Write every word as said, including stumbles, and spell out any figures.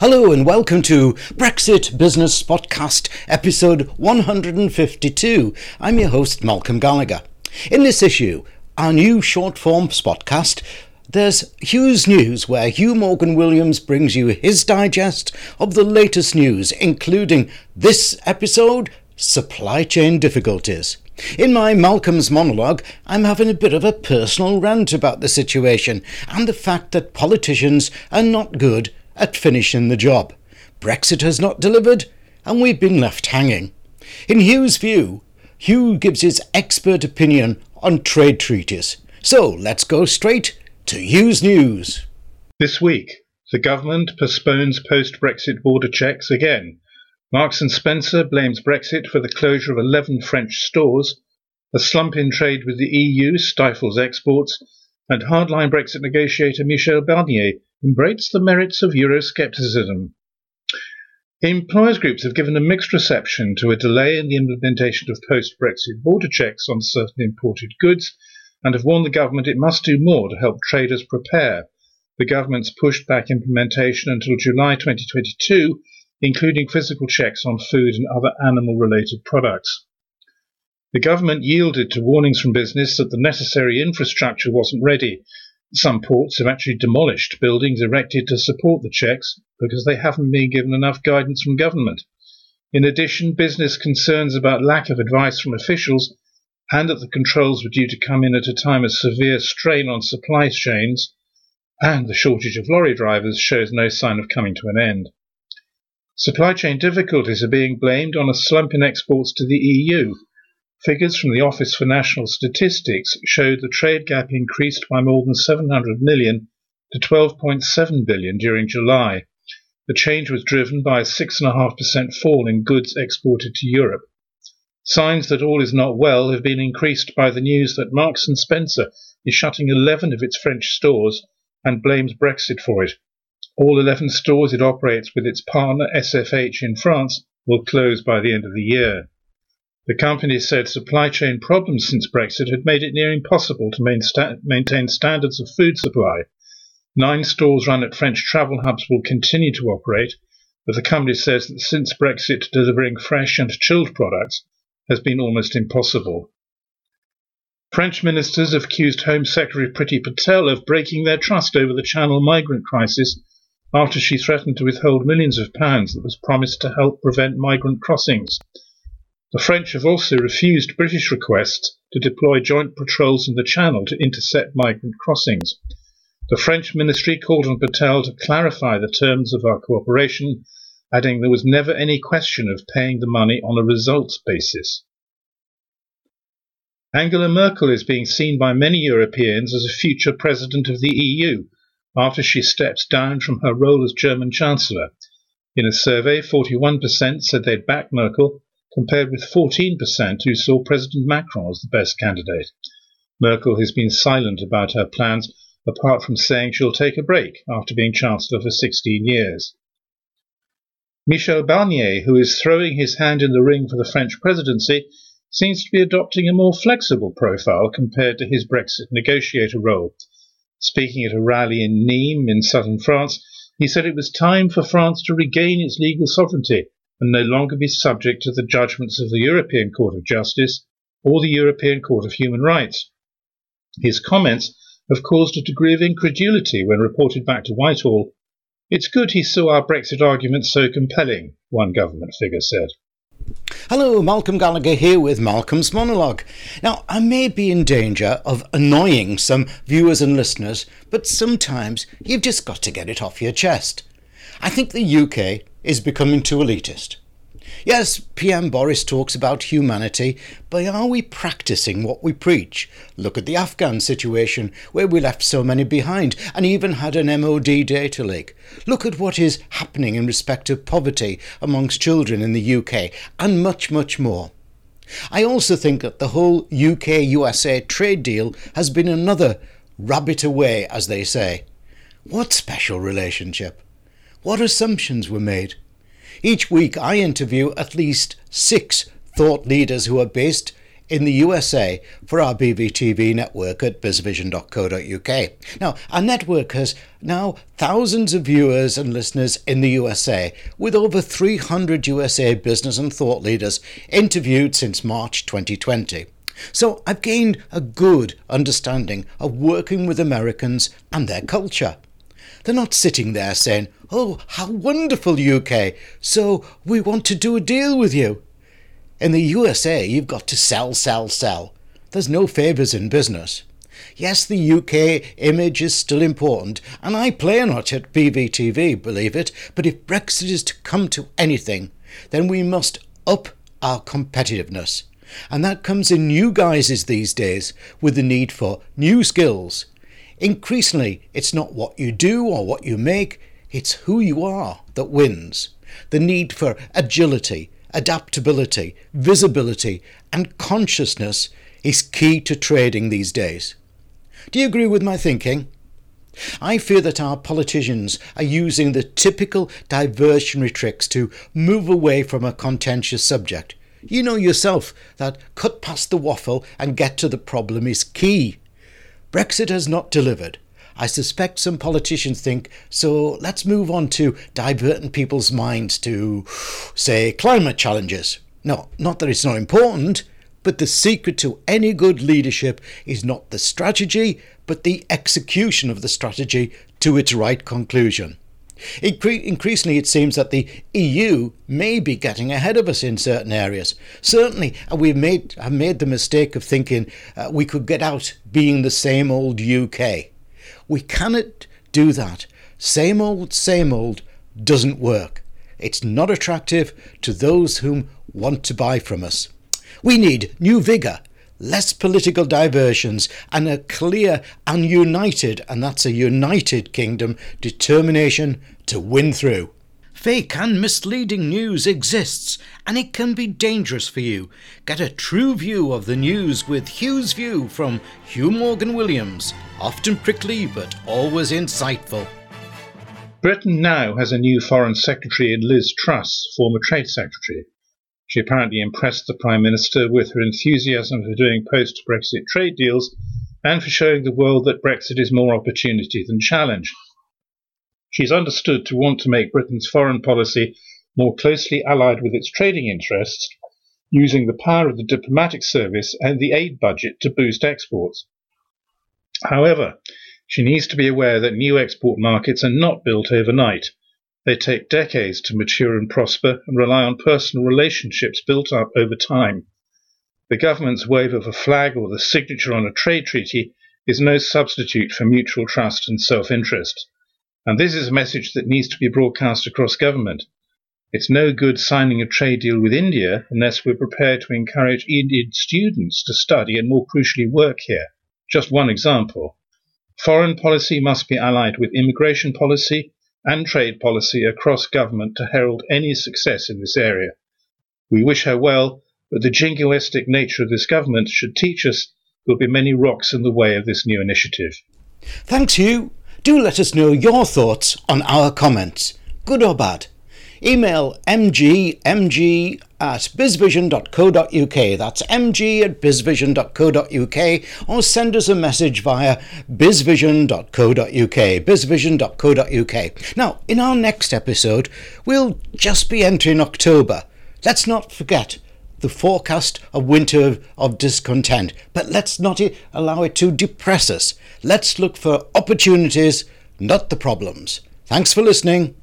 Hello and welcome to Brexit Business Podcast, episode one hundred fifty-two. I'm your host, Malcolm Gallagher. In this issue, our new short-form podcast, there's Hugh's News, where Hugh Morgan-Williams brings you his digest of the latest news, including this episode, Supply Chain Difficulties. In my Malcolm's monologue, I'm having a bit of a personal rant about the situation and the fact that politicians are not good at finishing the job. Brexit has not delivered, and we've been left hanging. In Hugh's view, Hugh gives his expert opinion on trade treaties. So let's go straight to Hugh's News. This week, the government postpones post-Brexit border checks again. Marks and Spencer blames Brexit for the closure of eleven French stores, a slump in trade with the E U stifles exports, and hardline Brexit negotiator Michel Barnier embraces the merits of Euroscepticism. Employers groups have given a mixed reception to a delay in the implementation of post-Brexit border checks on certain imported goods and have warned the government it must do more to help traders prepare. The government's pushed back implementation until July twenty twenty-two, including physical checks on food and other animal-related products. The government yielded to warnings from business that the necessary infrastructure wasn't ready. Some ports have actually demolished buildings erected to support the checks because they haven't been given enough guidance from government. In addition, business concerns about lack of advice from officials and that the controls were due to come in at a time of severe strain on supply chains and the shortage of lorry drivers shows no sign of coming to an end. Supply chain difficulties are being blamed on a slump in exports to the E U. Figures from the Office for National Statistics showed the trade gap increased by more than seven hundred million dollars to twelve point seven billion dollars during July. The change was driven by a six point five percent fall in goods exported to Europe. Signs that all is not well have been increased by the news that Marks and Spencer is shutting eleven of its French stores and blames Brexit for it. All eleven stores it operates with its partner S F H in France will close by the end of the year. The company said supply chain problems since Brexit had made it near impossible to main sta- maintain standards of food supply. Nine stores run at French travel hubs will continue to operate, but the company says that since Brexit, delivering fresh and chilled products has been almost impossible. French ministers have accused Home Secretary Priti Patel of breaking their trust over the Channel migrant crisis after she threatened to withhold millions of pounds that was promised to help prevent migrant crossings. The French have also refused British requests to deploy joint patrols in the Channel to intercept migrant crossings. The French ministry called on Patel to clarify the terms of our cooperation, adding there was never any question of paying the money on a results basis. Angela Merkel is being seen by many Europeans as a future president of the E U after she steps down from her role as German Chancellor. In a survey, forty-one percent said they'd back Merkel, compared with fourteen percent who saw President Macron as the best candidate. Merkel has been silent about her plans, apart from saying she'll take a break after being Chancellor for sixteen years. Michel Barnier, who is throwing his hand in the ring for the French presidency, seems to be adopting a more flexible profile compared to his Brexit negotiator role. Speaking at a rally in Nîmes in southern France, he said it was time for France to regain its legal sovereignty and no longer be subject to the judgments of the European Court of Justice or the European Court of Human Rights. His comments have caused a degree of incredulity when reported back to Whitehall. It's good he saw our Brexit argument so compelling, one government figure said. Hello, Malcolm Gallagher here with Malcolm's Monologue. Now, I may be in danger of annoying some viewers and listeners, but sometimes you've just got to get it off your chest. I think the U K is becoming too elitist. Yes, P M Boris talks about humanity, but are we practising what we preach? Look at the Afghan situation, where we left so many behind and even had an M O D data leak. Look at what is happening in respect of poverty amongst children in the U K, and much, much more. I also think that the whole U K U S A trade deal has been another rabbit away, as they say. What special relationship? What assumptions were made? Each week I interview at least six thought leaders who are based in the U S A for our B V T V network at bizvision dot co dot U K. Now, our network has now thousands of viewers and listeners in the U S A, with over three hundred U S A business and thought leaders interviewed since March twenty twenty. So I've gained a good understanding of working with Americans and their culture. They're not sitting there saying, "Oh, how wonderful, U K, so we want to do a deal with you." In the U S A, you've got to sell, sell, sell. There's no favours in business. Yes, the U K image is still important, and I play on it at B V T V, believe it, but if Brexit is to come to anything, then we must up our competitiveness. And that comes in new guises these days, with the need for new skills. Increasingly, it's not what you do or what you make, it's who you are that wins. The need for agility, adaptability, visibility and consciousness is key to trading these days. Do you agree with my thinking? I fear that our politicians are using the typical diversionary tricks to move away from a contentious subject. You know yourself that cut past the waffle and get to the problem is key. Brexit has not delivered. I suspect some politicians think, so let's move on to diverting people's minds to, say, climate challenges. No, not that it's not important, but the secret to any good leadership is not the strategy, but the execution of the strategy to its right conclusion. Incre- increasingly, it seems that the E U may be getting ahead of us in certain areas. Certainly, we've made, have made the mistake of thinking uh, we could get out being the same old U K. We cannot do that. Same old, same old doesn't work. It's not attractive to those whom want to buy from us. We need new vigour, less political diversions and a clear and united, and that's a united kingdom, determination to win through. Fake and misleading news exists and it can be dangerous for you. Get a true view of the news with Hugh's View from Hugh Morgan-Williams, often prickly but always insightful. Britain now has a new Foreign Secretary in Liz Truss, former Trade Secretary. She apparently impressed the Prime Minister with her enthusiasm for doing post-Brexit trade deals and for showing the world that Brexit is more opportunity than challenge. She's understood to want to make Britain's foreign policy more closely allied with its trading interests, using the power of the diplomatic service and the aid budget to boost exports. However, she needs to be aware that new export markets are not built overnight. They take decades to mature and prosper and rely on personal relationships built up over time. The government's wave of a flag or the signature on a trade treaty is no substitute for mutual trust and self-interest. And this is a message that needs to be broadcast across government. It's no good signing a trade deal with India unless we're prepared to encourage Indian students to study and, more crucially, work here. Just one example. Foreign policy must be allied with immigration policy and trade policy across government to herald any success in this area. We wish her well, but the jingoistic nature of this government should teach us there will be many rocks in the way of this new initiative. Thanks, Hugh. Do let us know your thoughts on our comments, good or bad. Email mgmg at bizvision dot co dot U K, that's mg at bizvision dot co dot U K, or send us a message via bizvision dot co dot U K, bizvision dot co dot U K. Now, in our next episode, we'll just be entering October. Let's not forget the forecast of winter of, of discontent, but let's not I- allow it to depress us. Let's look for opportunities, not the problems. Thanks for listening.